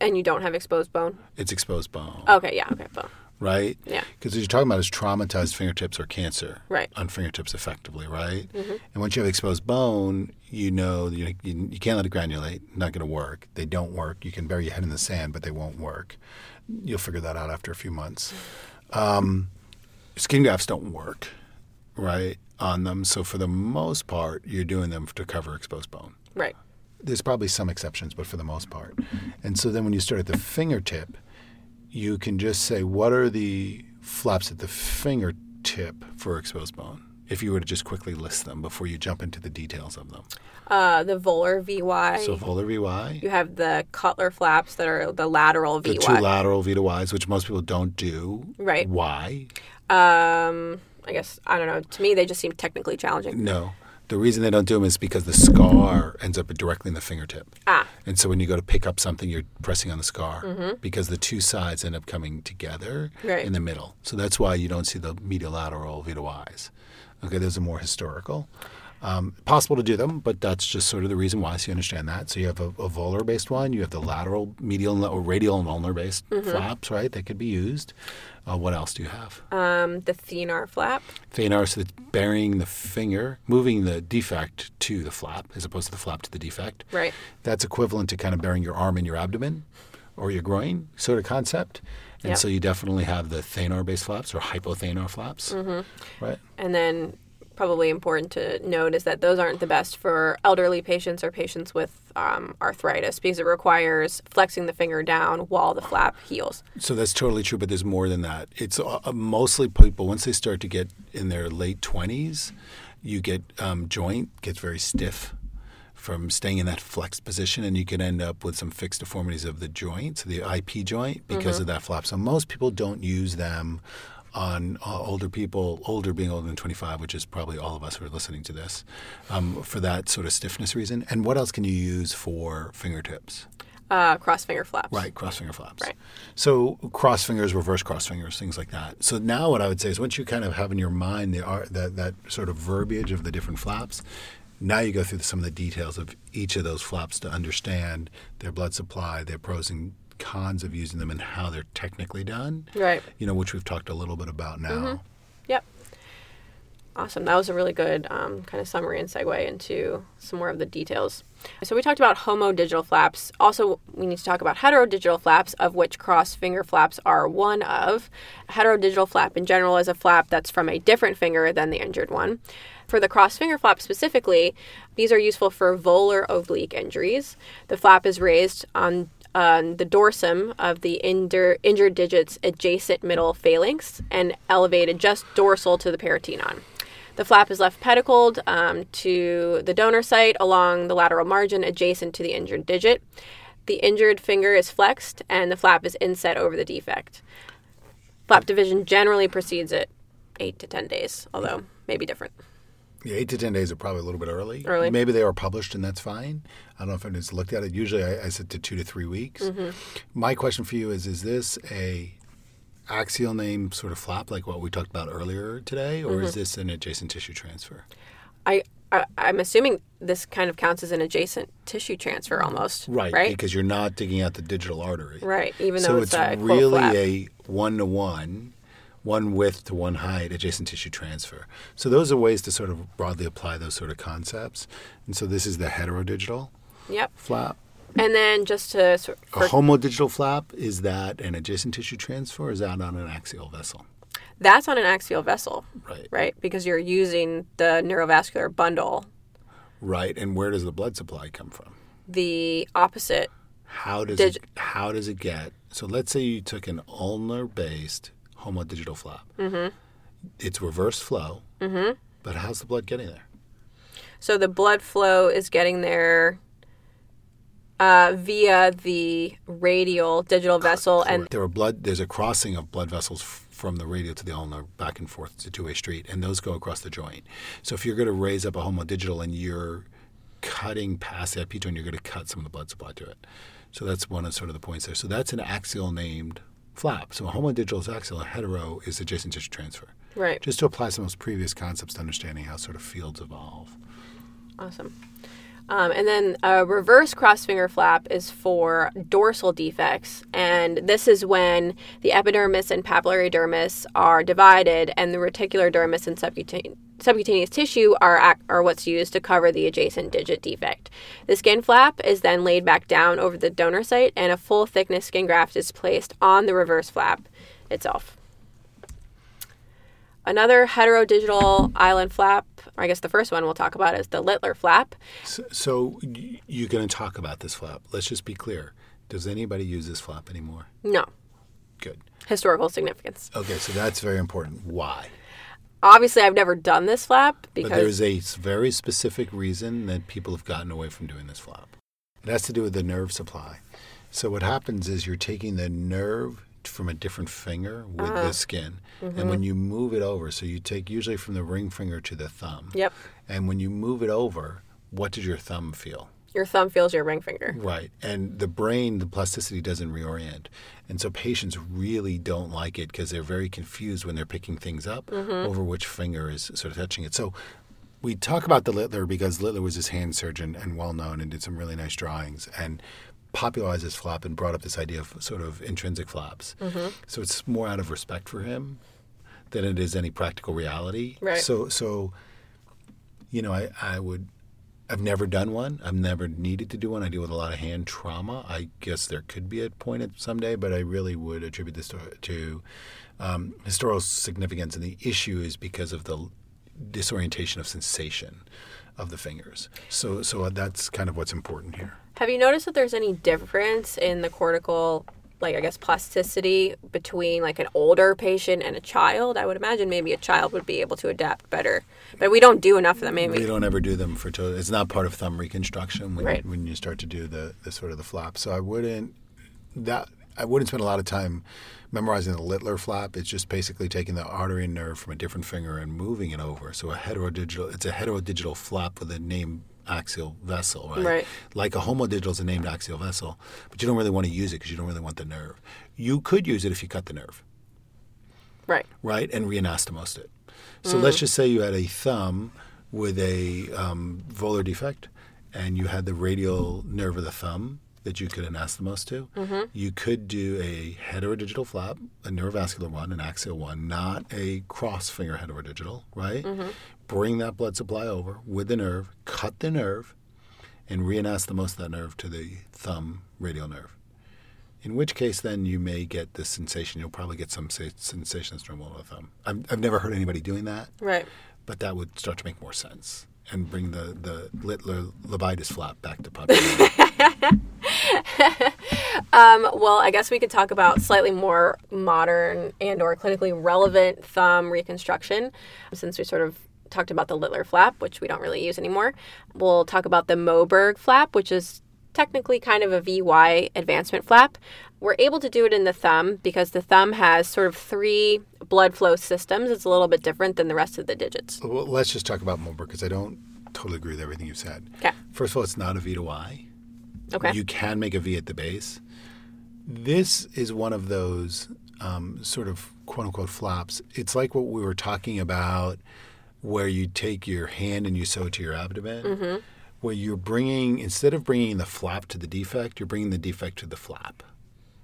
And you don't have exposed bone? It's exposed bone. Okay, yeah, okay, bone. Right? Yeah. Because what you're talking about is traumatized fingertips or cancer right. on fingertips effectively, right? Mm-hmm. And once you have exposed bone, you know you, you, you can't let it granulate. Not going to work. They don't work. You can bury your head in the sand, but they won't work. You'll figure that out after a few months. Um, skin grafts don't work, right, on them. So for the most part, you're doing them to cover exposed bone. Right. There's probably some exceptions, but for the most part. And so then when you start at the fingertip, you can just say, what are the flaps at the fingertip for exposed bone? If you were to just quickly list them before you jump into the details of them. Uh, the volar V Y. So volar V Y. You have the Cutler flaps that are the lateral V Y. The two lateral V Y s, which most people don't do. Right. Why? Um, I guess, I don't know. To me, they just seem technically challenging. No. The reason they don't do them is because the scar ends up directly in the fingertip. Ah. And so when you go to pick up something, you're pressing on the scar mm-hmm. because the two sides end up coming together right. in the middle. So that's why you don't see the medialateral V to Y's. Okay, those are more historical. Um, possible to do them, but that's just sort of the reason why, so you understand that. So you have a, a volar-based one. You have the lateral, medial, or radial and ulnar-based mm-hmm. flaps, right, that could be used. Uh, what else do you have? Um, the thenar flap. Thenar, so it's burying the finger, moving the defect to the flap as opposed to the flap to the defect. Right. That's equivalent to kind of burying your arm in your abdomen or your groin sort of concept. And yep. so you definitely have the thenar-based flaps or hypothenar flaps. Mm-hmm. Right. And then... probably important to note is that those aren't the best for elderly patients or patients with um, arthritis because it requires flexing the finger down while the flap heals. So that's totally true, but there's more than that. It's uh, mostly people, once they start to get in their late twenties, you get um, joint gets very stiff from staying in that flexed position, and you can end up with some fixed deformities of the joint, so the I P joint, because mm-hmm. of that flap. So most people don't use them on uh, older people, older being older than twenty-five, which is probably all of us who are listening to this, um, for that sort of stiffness reason. And what else can you use for fingertips? Uh, cross finger flaps. Right, cross finger flaps. Right. So cross fingers, reverse cross fingers, things like that. So now what I would say is once you kind of have in your mind the art, that, that sort of verbiage of the different flaps, now you go through some of the details of each of those flaps to understand their blood supply, their pros and cons of using them and how they're technically done. Right. You know, which we've talked a little bit about now. Mm-hmm. Yep. Awesome. That was a really good um, kind of summary and segue into some more of the details. So we talked about homodigital flaps. Also, we need to talk about heterodigital flaps, of which cross finger flaps are one of. A heterodigital flap in general is a flap that's from a different finger than the injured one. For the cross finger flap specifically, these are useful for volar oblique injuries. The flap is raised on Um, the dorsum of the injur- injured digit's adjacent middle phalanx and elevated just dorsal to the peritoneum. The flap is left pedicled um, to the donor site along the lateral margin adjacent to the injured digit. The injured finger is flexed and the flap is inset over the defect. Flap division generally precedes it eight to ten days, although maybe different. Yeah, eight to ten days are probably a little bit early. early. Maybe they are published, and that's fine. I don't know if anyone's looked at it. Usually, I, I sit to two to three weeks. Mm-hmm. My question for you is: is this a axial name sort of flap, like what we talked about earlier today, or mm-hmm. is this an adjacent tissue transfer? I, I I'm assuming this kind of counts as an adjacent tissue transfer, almost. Right, right? Because you're not digging out the digital artery. Right, even though so it's, it's a really flap. a one to one. one width to one height, adjacent tissue transfer. So those are ways to sort of broadly apply those sort of concepts. And so this is the heterodigital yep. flap. And then just to... Sort of, a homodigital flap, is that an adjacent tissue transfer or is that on an axial vessel? That's on an axial vessel, right? Right, because you're using the neurovascular bundle. Right, and where does the blood supply come from? The opposite. How does dig- it, How does it get... So let's say you took an ulnar-based... homodigital flap. Mm-hmm. It's reverse flow, mm-hmm. but how's the blood getting there? So the blood flow is getting there uh, via the radial digital vessel. Correct. and there are blood. There's a crossing of blood vessels f- from the radial to the ulnar, back and forth to two-way street, and those go across the joint. So if you're going to raise up a homodigital and you're cutting past the I P joint, you're going to cut some of the blood supply to it. So that's one of sort of the points there. So that's an axial named flap. So a homodigital is axial, a hetero is adjacent tissue transfer. Right. Just to apply some of those previous concepts to understanding how sort of fields evolve. Awesome. Um, and then a reverse cross-finger flap is for dorsal defects, and this is when the epidermis and papillary dermis are divided, and the reticular dermis and subcutaneous Subcutaneous tissue are, are what's used to cover the adjacent digit defect. The skin flap is then laid back down over the donor site, and a full thickness skin graft is placed on the reverse flap itself. Another heterodigital island flap, or I guess the first one we'll talk about, is the Littler flap. So, so you're going to talk about this flap. Let's just be clear. Does anybody use this flap anymore? No. Good. Historical significance. Okay, so that's very important. Why? Obviously, I've never done this flap because... But there's a very specific reason that people have gotten away from doing this flap. It has to do with the nerve supply. So what happens is you're taking the nerve connect from a different finger with uh-huh. the skin. Mm-hmm. And when you move it over, so you take usually from the ring finger to the thumb. Yep. And when you move it over, what does your thumb feel? Your thumb feels your ring finger. Right. And the brain, the plasticity doesn't reorient. And so patients really don't like it because they're very confused when they're picking things up mm-hmm. over which finger is sort of touching it. So we talk about the Littler because Littler was this hand surgeon and well-known and did some really nice drawings and popularized this flap and brought up this idea of sort of intrinsic flaps. Mm-hmm. So it's more out of respect for him than it is any practical reality. Right. So, so you know, I, I would... I've never done one. I've never needed to do one. I deal with a lot of hand trauma. I guess there could be a point at someday, but I really would attribute this to, to um, historical significance. And the issue is because of the disorientation of sensation of the fingers. So, so that's kind of what's important here. Have you noticed that there's any difference in the cortical, like I guess, plasticity between like an older patient and a child? I would imagine maybe a child would be able to adapt better. But we don't do enough of them. Maybe. We don't ever do them for children. It's not part of thumb reconstruction when, right. when you start to do the, the sort of the flap. So I wouldn't that I wouldn't spend a lot of time memorizing the Littler flap. It's just basically taking the artery and nerve from a different finger and moving it over. So a heterodigital it's a heterodigital flap with a name axial vessel, right? right? Like a homodigital is a named axial vessel, but you don't really want to use it because you don't really want the nerve. You could use it if you cut the nerve. Right. Right? And reanastomosed it. So mm. let's just say you had a thumb with a um, volar defect and you had the radial nerve of the thumb that you could anastomose to. Mm-hmm. You could do a heterodigital flap, a neurovascular one, an axial one, not a cross-finger heterodigital, right? Mm-hmm. Bring that blood supply over with the nerve, cut the nerve, and reanastomose that nerve to the thumb radial nerve. In which case, then, you may get this sensation. You'll probably get some sensation that's normal to the thumb. I'm, I've never heard anybody doing that. Right. But that would start to make more sense and bring the, the Littler Levitas flap back to popularity. um, well, I guess we could talk about slightly more modern and or clinically relevant thumb reconstruction since we sort of talked about the Littler flap, which we don't really use anymore. We'll talk about the Moberg flap, which is technically kind of a V Y advancement flap. We're able to do it in the thumb because the thumb has sort of three blood flow systems. It's a little bit different than the rest of the digits. Well, let's just talk about Moberg because I don't totally agree with everything you said. Okay. First of all, it's not a V to Y. Okay. You can make a V at the base. This is one of those um, sort of quote-unquote flaps. It's like what we were talking about where you take your hand and you sew it to your abdomen, mm-hmm. where you're bringing, instead of bringing the flap to the defect, you're bringing the defect to the flap,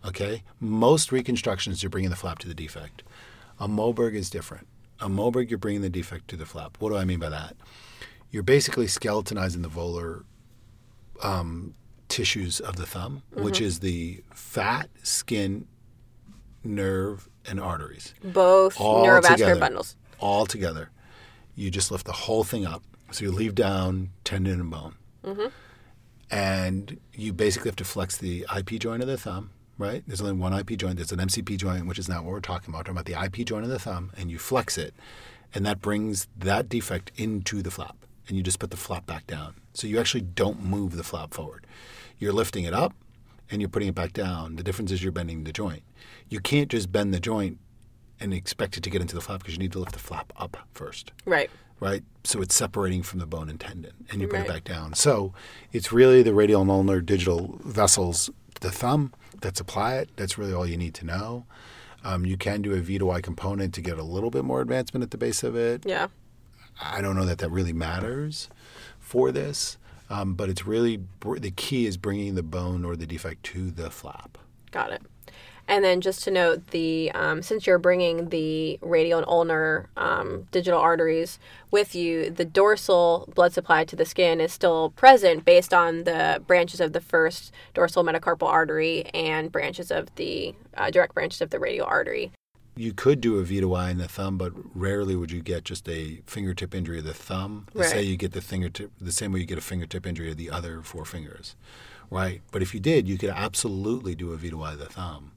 okay? Most reconstructions, you're bringing the flap to the defect. A Moberg is different. A Moberg, you're bringing the defect to the flap. What do I mean by that? You're basically skeletonizing the volar um, tissues of the thumb, mm-hmm. which is the fat, skin, nerve, and arteries. Both all neurovascular together, bundles. All together. You just lift the whole thing up. So you leave down tendon and bone. Mm-hmm. And you basically have to flex the I P joint of the thumb, right? There's only one I P joint. There's an M C P joint, which is not what we're talking about. We're talking about the I P joint of the thumb, and you flex it. And that brings that defect into the flap. And you just put the flap back down. So you actually don't move the flap forward. You're lifting it up, and you're putting it back down. The difference is you're bending the joint. You can't just bend the joint and expect it to get into the flap because you need to lift the flap up first. Right. Right? So it's separating from the bone and tendon, and you bring right. it back down. So it's really the radial and ulnar digital vessels, the thumb, that supply it. That's really all you need to know. Um, you can do a V to Y component to get a little bit more advancement at the base of it. Yeah. I don't know that that really matters for this, um, but it's really br- the key is bringing the bone or the defect to the flap. Got it. And then just to note, the um, since you're bringing the radial and ulnar um, digital arteries with you, the dorsal blood supply to the skin is still present based on the branches of the first dorsal metacarpal artery and branches of the uh, direct branches of the radial artery. You could do a V to Y in the thumb, but rarely would you get just a fingertip injury of the thumb. Let's right. say you get the fingertip the same way you get a fingertip injury of the other four fingers, right? But if you did, you could absolutely do a V to Y of the thumb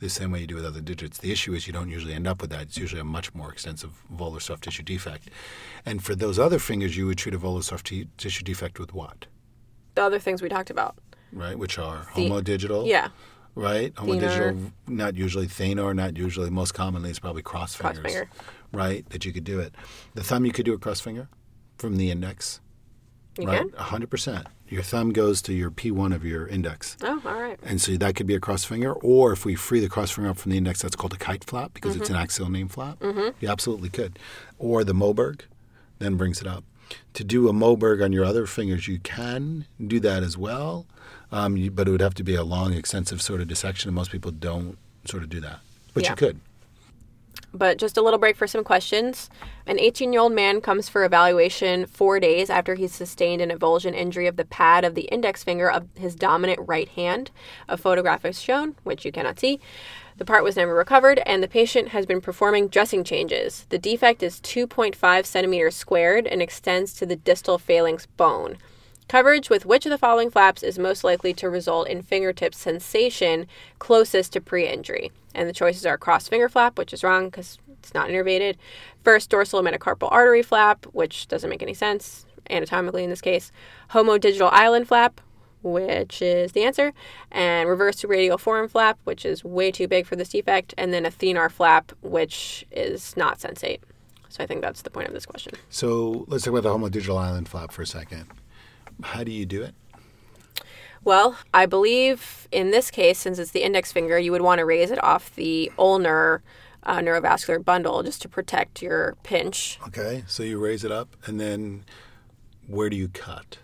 the same way you do with other digits. The issue is you don't usually end up with that. It's usually a much more extensive volar soft tissue defect. And for those other fingers, you would treat a volar soft t- tissue defect with what? The other things we talked about. Right, which are the homodigital, yeah. right? Homodigital, not usually thenar, not usually. Most commonly, it's probably cross fingers, cross finger. Right? That you could do it. The thumb, you could do a cross finger from the index, you right? A hundred percent. Your thumb goes to your P one of your index. Oh, all right. And so that could be a cross finger. Or if we free the cross finger up from the index, that's called a kite flap because mm-hmm. it's an axial name flap. Mm-hmm. You absolutely could. Or the Moberg then brings it up. To do a Moberg on your other fingers, you can do that as well, um, you, but it would have to be a long, extensive sort of dissection, and most people don't sort of do that. But yeah. you could. But just a little break for some questions. An eighteen-year-old man comes for evaluation four days after he's sustained an avulsion injury of the pad of the index finger of his dominant right hand. A photograph is shown, which you cannot see. The part was never recovered, and the patient has been performing dressing changes. The defect is two point five centimeters squared and extends to the distal phalanx bone. Coverage with which of the following flaps is most likely to result in fingertip sensation closest to pre-injury? And the choices are cross finger flap, which is wrong because it's not innervated. First dorsal metacarpal artery flap, which doesn't make any sense anatomically in this case. Homodigital island flap, which is the answer. And reverse radial forearm flap, which is way too big for this defect. And then a thenar flap, which is not sensate. So I think that's the point of this question. So let's talk about the homodigital island flap for a second. How do you do it? Well, I believe in this case, since it's the index finger, you would want to raise it off the ulnar uh, neurovascular bundle just to protect your pinch. Okay, so you raise it up, and then where do you cut?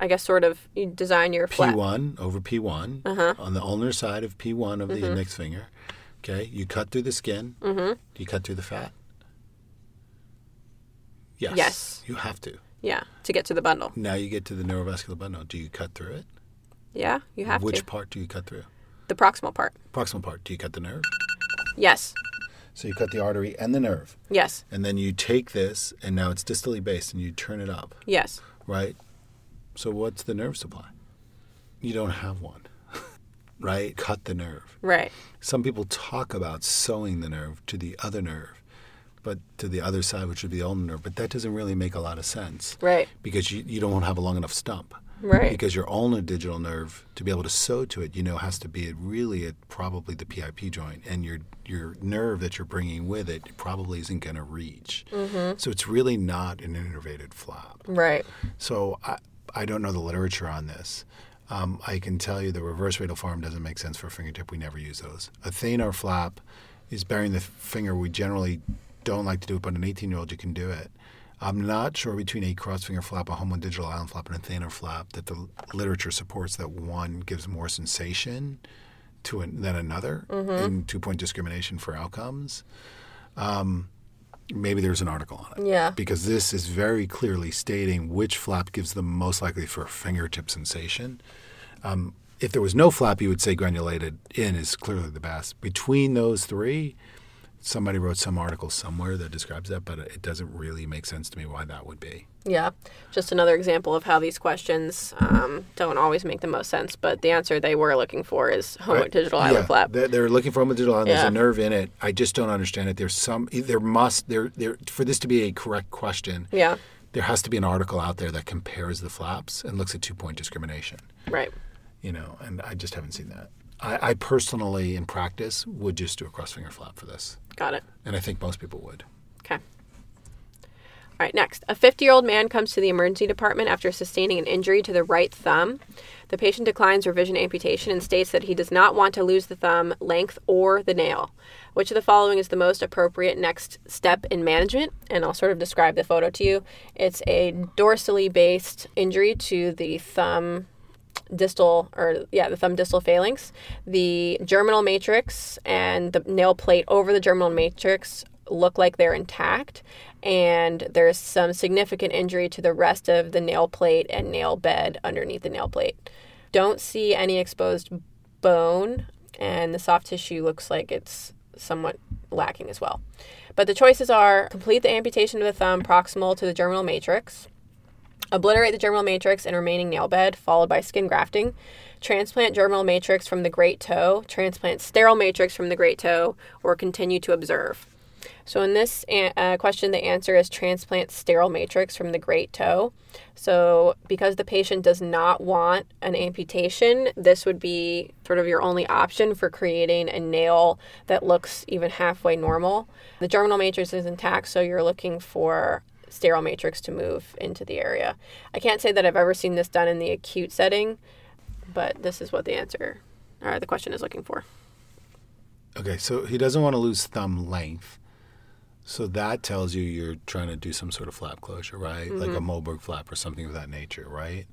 I guess sort of you design your flap. P one over P one uh-huh. on the ulnar side of P one of mm-hmm. the index finger. Okay, you cut through the skin. Mm-hmm. Do you cut through the fat? Yes. Yes. You have to. Yeah, to get to the bundle. Now you get to the neurovascular bundle. Do you cut through it? Yeah, you have Which to. Which part do you cut through? The proximal part. Proximal part. Do you cut the nerve? Yes. So you cut the artery and the nerve. Yes. And then you take this, and now it's distally based, and you turn it up. Yes. Right? So what's the nerve supply? You don't have one. Right? Cut the nerve. Right. Some people talk about sewing the nerve to the other nerve. But to the other side, which would be the ulnar nerve. But that doesn't really make a lot of sense. Right. Because you, you don't have a long enough stump. Right. Because your ulnar digital nerve, to be able to sew to it, you know, has to be at really at probably the P I P joint. And your your nerve that you're bringing with it probably isn't going to reach. Mm-hmm. So it's really not an innervated flap. Right. So I, I don't know the literature on this. Um, I can tell you the reverse radial forearm doesn't make sense for a fingertip. We never use those. A thenar flap is burying the finger. We generally don't like to do it, but an eighteen-year-old, you can do it. I'm not sure between a cross-finger flap, a homodigital island flap, and a thenar flap that the literature supports that one gives more sensation to an, than another mm-hmm. and two-point discrimination for outcomes. Um, maybe there's an article on it. Yeah. Because this is very clearly stating which flap gives the most likely for fingertip sensation. Um, if there was no flap, you would say granulated in is clearly the best. Between those three... Somebody wrote some article somewhere that describes that, but it doesn't really make sense to me why that would be. Yeah. Just another example of how these questions um, don't always make the most sense, but the answer they were looking for is homodigital right. island yeah. flap. They're, they're looking for homodigital island. Yeah. There's a nerve in it. I just don't understand it. There's some, there must, there, there, for this to be a correct question, yeah. there has to be an article out there that compares the flaps and looks at two-point discrimination. Right. You know, and I just haven't seen that. I, I personally, in practice, would just do a cross-finger flap for this. Got it. And I think most people would. Okay. All right, next. A fifty-year-old man comes to the emergency department after sustaining an injury to the right thumb. The patient declines revision amputation and states that he does not want to lose the thumb length or the nail. Which of the following is the most appropriate next step in management? And I'll sort of describe the photo to you. It's a dorsally based injury to the thumb distal or yeah the thumb distal phalanx, the germinal matrix and the nail plate over the germinal matrix look like they're intact, and there's some significant injury to the rest of the nail plate and nail bed underneath the nail plate. Don't see any exposed bone, and the soft tissue looks like it's somewhat lacking as well. But the choices are complete the amputation of the thumb proximal to the germinal matrix, obliterate the germinal matrix and remaining nail bed, followed by skin grafting. Transplant germinal matrix from the great toe. Transplant sterile matrix from the great toe, or continue to observe. So in this uh, question, the answer is transplant sterile matrix from the great toe. So because the patient does not want an amputation, this would be sort of your only option for creating a nail that looks even halfway normal. The germinal matrix is intact, so you're looking for sterile matrix to move into the area. I can't say that I've ever seen this done in the acute setting, but this is what the answer, or the question is looking for. Okay, so he doesn't want to lose thumb length. So that tells you you're trying to do some sort of flap closure, right? Mm-hmm. Like a Moberg flap or something of that nature, right?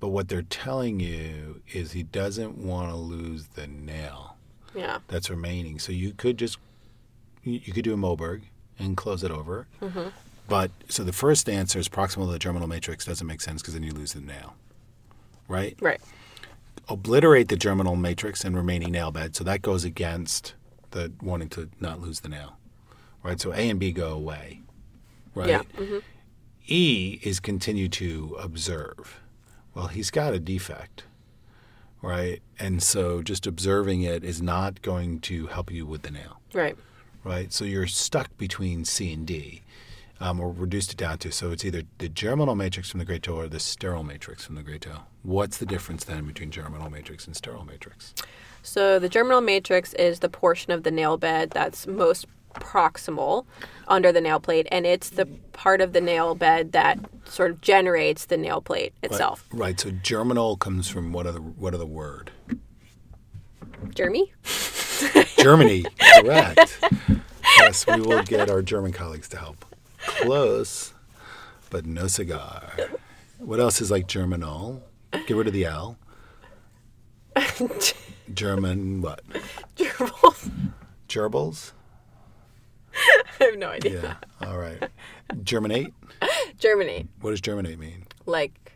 But what they're telling you is he doesn't want to lose the nail yeah. that's remaining. So you could just, you could do a Moberg and close it over. Mm-hmm. But so the first answer is proximal to the germinal matrix doesn't make sense because then you lose the nail, right? Right. Obliterate the germinal matrix and remaining nail bed. So that goes against the wanting to not lose the nail, right? So A and B go away, right? Yeah. Mm-hmm. E is continue to observe. Well, he's got a defect, right? And so just observing it is not going to help you with the nail. Right. Right? So you're stuck between C and D. Um, or reduced it down to. So it's either the germinal matrix from the great toe or the sterile matrix from the great toe. What's the difference then between germinal matrix and sterile matrix? So the germinal matrix is the portion of the nail bed that's most proximal under the nail plate, and it's the part of the nail bed that sort of generates the nail plate itself. Right, right. So germinal comes from what other, what other word? Germy? Germany, correct. Yes, we will get our German colleagues to help. Close, but no cigar. What else is like germinal? Get rid of the L. German what? Gerbils. Gerbils? I have no idea. Yeah, all right. Germinate? Germinate. What does germinate mean? Like,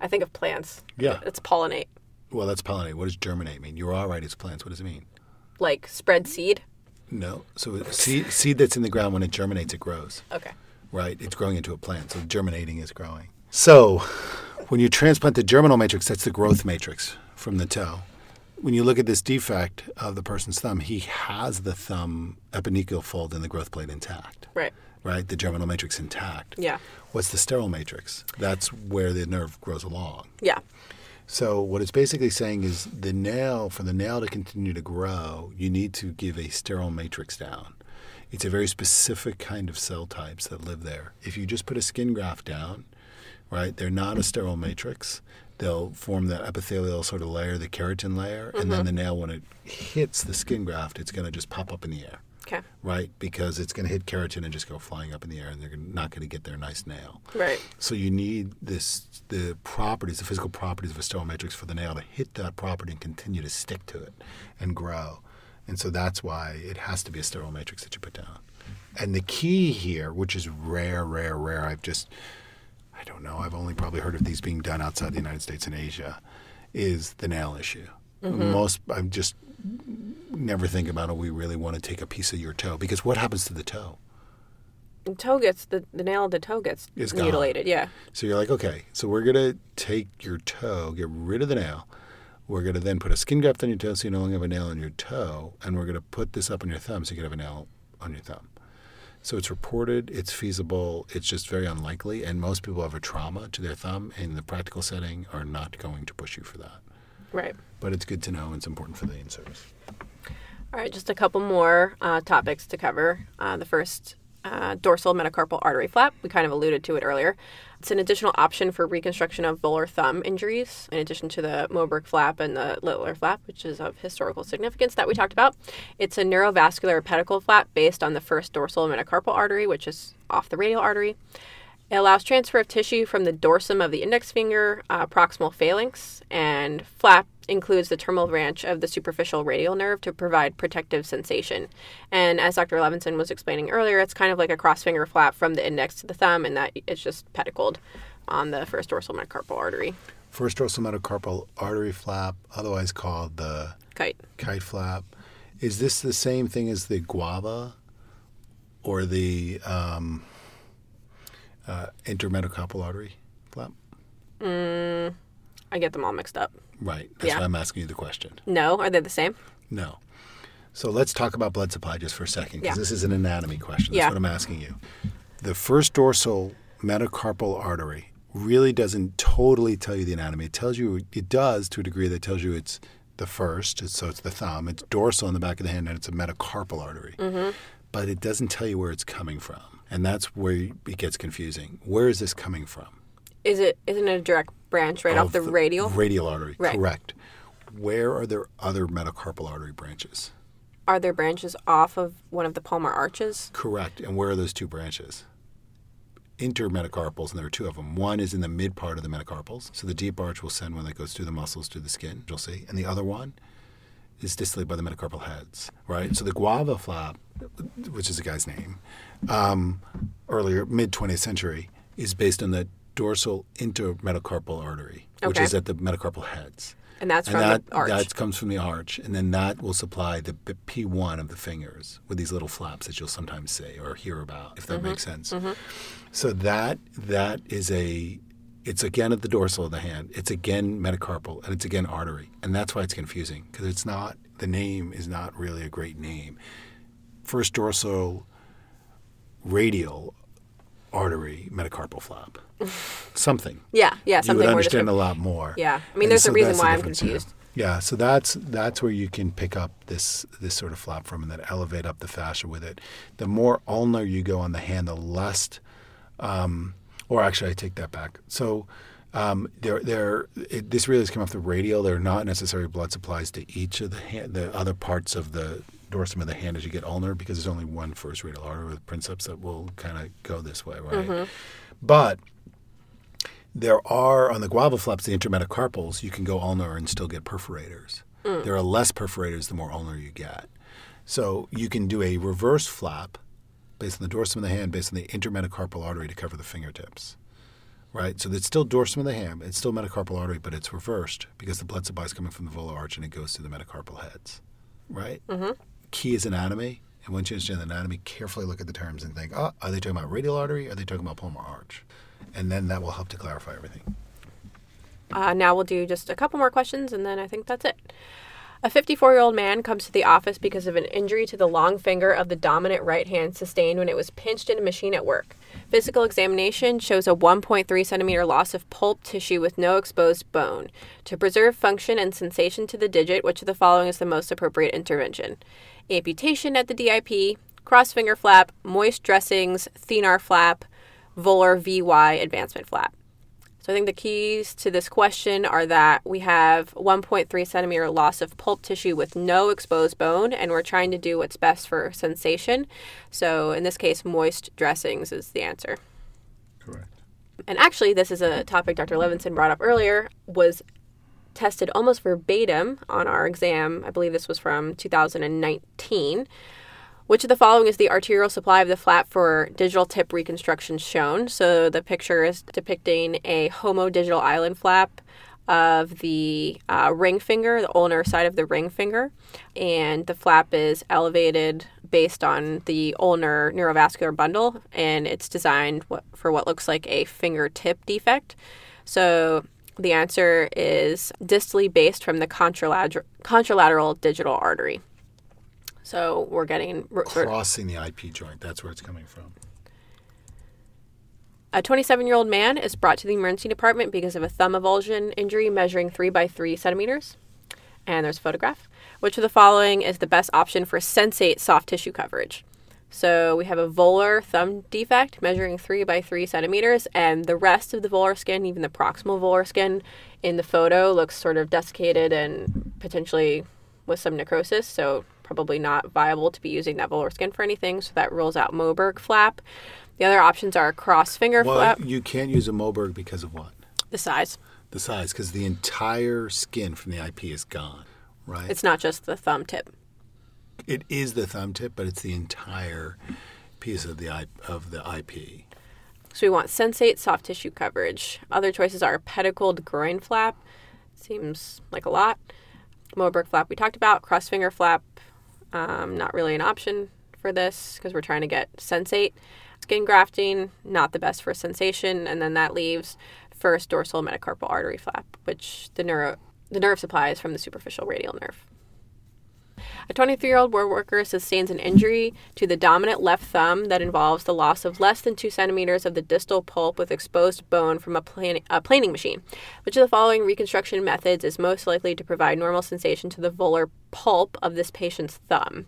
I think of plants. Yeah. It's pollinate. Well, that's pollinate. What does germinate mean? You're all right, it's plants. What does it mean? Like spread seed? No. So seed, seed that's in the ground, when it germinates, it grows. Okay. Right? It's growing into a plant. So germinating is growing. So when you transplant the germinal matrix, that's the growth matrix from the toe. When you look at this defect of the person's thumb, he has the thumb epinicular fold in the growth plate intact. Right. Right? The germinal matrix intact. Yeah. What's the sterile matrix? That's where the nerve grows along. Yeah. So what it's basically saying is the nail, for the nail to continue to grow, you need to give a sterile matrix down. It's a very specific kind of cell types that live there. If you just put a skin graft down, right, they're not a sterile matrix. They'll form that epithelial sort of layer, the keratin layer, mm-hmm. and then the nail, when it hits the skin graft, it's going to just pop up in the air. Okay. Right? Because it's going to hit keratin and just go flying up in the air, and they're not going to get their nice nail. Right. So you need this the properties, the physical properties of a sterile matrix for the nail to hit that property and continue to stick to it and grow. And so that's why it has to be a sterile matrix that you put down. And the key here, which is rare, rare, rare, I've just, I don't know, I've only probably heard of these being done outside the United States and Asia, is the nail issue. Mm-hmm. Most, I'm just... never think about, oh, we really want to take a piece of your toe. Because what happens to the toe? The toe gets, the, the nail of the toe gets it's mutilated, gone. Yeah. So you're like, okay, so we're going to take your toe, get rid of the nail. We're going to then put a skin graft on your toe so you no longer have a nail on your toe. And we're going to put this up on your thumb so you can have a nail on your thumb. So it's reported, it's feasible, it's just very unlikely. And most people have a trauma to their thumb in the practical setting are not going to push you for that. Right. But it's good to know, and it's important for the in-service. All right, just a couple more uh, topics to cover. Uh, the first, uh, dorsal metacarpal artery flap. We kind of alluded to it earlier. It's an additional option for reconstruction of volar thumb injuries, in addition to the Moberg flap and the Littler flap, which is of historical significance that we talked about. It's a neurovascular pedicle flap based on the first dorsal metacarpal artery, which is off the radial artery. It allows transfer of tissue from the dorsum of the index finger, uh, proximal phalanx, and flap includes the terminal branch of the superficial radial nerve to provide protective sensation. And as Doctor Levinson was explaining earlier, it's kind of like a cross-finger flap from the index to the thumb, and that it's just pedicled on the first dorsal metacarpal artery. First dorsal metacarpal artery flap, otherwise called the kite kite flap. Is this the same thing as the guava or the... Um Uh, intermetacarpal artery flap? Mm, I get them all mixed up. Right. That's yeah. why I'm asking you the question. No. Are they the same? No. So let's talk about blood supply just for a second, because yeah. this is an anatomy question. That's yeah. what I'm asking you. The first dorsal metacarpal artery really doesn't totally tell you the anatomy. It tells you, it does to a degree that tells you it's the first, it's, so it's the thumb, it's dorsal in the back of the hand, and it's a metacarpal artery. Mm-hmm. But it doesn't tell you where it's coming from. And that's where it gets confusing. Where is this coming from? Is it, isn't it a direct branch right of off the, the radial? Radial artery, right. Correct. Where are there other metacarpal artery branches? Are there branches off of one of the palmar arches? Correct. And where are those two branches? Intermetacarpals, and there are two of them. One is in the mid part of the metacarpals, so the deep arch will send one that goes through the muscles to the skin, you'll see. And the other one is distally by the metacarpal heads, right? So the guava flap, which is the guy's name, um, earlier, mid-twentieth century, is based on the dorsal intermetacarpal artery, which okay. is at the metacarpal heads. And that's and from that, the arch. That comes from the arch, and then that will supply the P one of the fingers with these little flaps that you'll sometimes say or hear about, if that mm-hmm. makes sense. Mm-hmm. So that that is a, it's again at the dorsal of the hand. It's again metacarpal, and it's again artery. And that's why it's confusing, because it's not, the name is not really a great name. First dorsal radial artery metacarpal flap. Something. Yeah, yeah, something. You would understand more a lot more. Yeah. I mean, and there's so a reason why I'm confused. Yeah. yeah, so that's that's where you can pick up this this sort of flap from and then elevate up the fascia with it. The more ulnar you go on the hand, the less, um, or actually I take that back. So um, they're, they're, it, this really has come off the radial. There are not necessary blood supplies to each of the hand, the other parts of the dorsum of the hand as you get ulnar, because there's only one first radial artery with princeps that will kind of go this way, right? Mm-hmm. But there are, on the guava flaps, the intermetacarpals, you can go ulnar and still get perforators. Mm. There are less perforators the more ulnar you get. So you can do a reverse flap based on the dorsum of the hand, based on the intermetacarpal artery to cover the fingertips, right? So it's still dorsum of the hand. It's still metacarpal artery, but it's reversed because the blood supply is coming from the volar arch and it goes through the metacarpal heads, right? Mm-hmm. Key is anatomy. And once you understand the anatomy, carefully look at the terms and think, oh, are they talking about radial artery? Or are they talking about palmar arch? And then that will help to clarify everything. Uh, now we'll do just a couple more questions, and then I think that's it. A fifty-four-year-old man comes to the office because of an injury to the long finger of the dominant right hand sustained when it was pinched in a machine at work. Physical examination shows a one point three centimeter loss of pulp tissue with no exposed bone. To preserve function and sensation to the digit, which of the following is the most appropriate intervention? Amputation at the D I P, cross finger flap, moist dressings, thenar flap, volar V Y advancement flap. So I think the keys to this question are that we have one point three centimeter loss of pulp tissue with no exposed bone, and we're trying to do what's best for sensation. So in this case, moist dressings is the answer. Correct. And actually, this is a topic Doctor Levinson brought up earlier, was tested almost verbatim on our exam. I believe this was from two thousand nineteen. Which of the following is the arterial supply of the flap for digital tip reconstruction shown? So the picture is depicting a homo digital island flap of the uh, ring finger, the ulnar side of the ring finger. And the flap is elevated based on the ulnar neurovascular bundle, and it's designed for what looks like a fingertip defect. So the answer is distally based from the contralateral, contralateral digital artery. So we're getting... We're, Crossing the I P joint. That's where it's coming from. A twenty-seven-year-old man is brought to the emergency department because of a thumb avulsion injury measuring three by three centimeters. And there's a photograph. Which of the following is the best option for sensate soft tissue coverage? So we have a volar thumb defect measuring three by three centimeters. And the rest of the volar skin, even the proximal volar skin in the photo, looks sort of desiccated and potentially with some necrosis. So... probably not viable to be using that volar skin for anything, so that rules out Moberg flap. The other options are cross finger well, flap. You can't use a Moberg because of what? The size. The size, because the entire skin from the I P is gone, right? It's not just the thumb tip. It is the thumb tip, but it's the entire piece of the of the I P. So we want sensate soft tissue coverage. Other choices are pedicled groin flap. Seems like a lot. Moberg flap we talked about. Cross finger flap. Um, not really an option for this because we're trying to get sensate. Skin grafting, not the best for sensation. And then that leaves first dorsal metacarpal artery flap, which the, neuro, the nerve supplies from the superficial radial nerve. A twenty-three-year-old war worker sustains an injury to the dominant left thumb that involves the loss of less than two centimeters of the distal pulp with exposed bone from a, plan- a planing machine. Which of the following reconstruction methods is most likely to provide normal sensation to the volar pulp of this patient's thumb?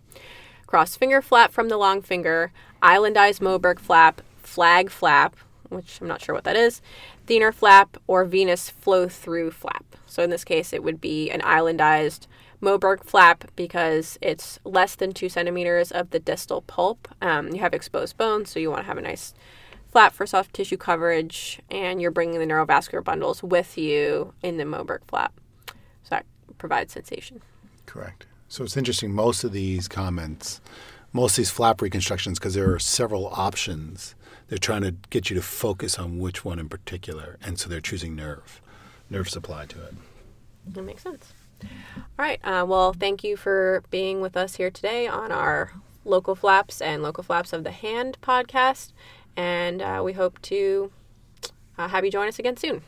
Cross finger flap from the long finger, islandized Moberg flap, flag flap, which I'm not sure what that is, thenar flap, or venous flow-through flap. So in this case, it would be an islandized Moberg flap because it's less than two centimeters of the distal pulp. Um, you have exposed bone, so you want to have a nice flap for soft tissue coverage, and you're bringing the neurovascular bundles with you in the Moberg flap. So that provides sensation. Correct. So it's interesting, most of these comments, most of these flap reconstructions, because there are several options, they're trying to get you to focus on which one in particular. And so they're choosing nerve, nerve supply to it. That makes sense. All right. Uh, well, thank you for being with us here today on our Local Flaps and Local Flaps of the Hand podcast. And uh, we hope to uh, have you join us again soon.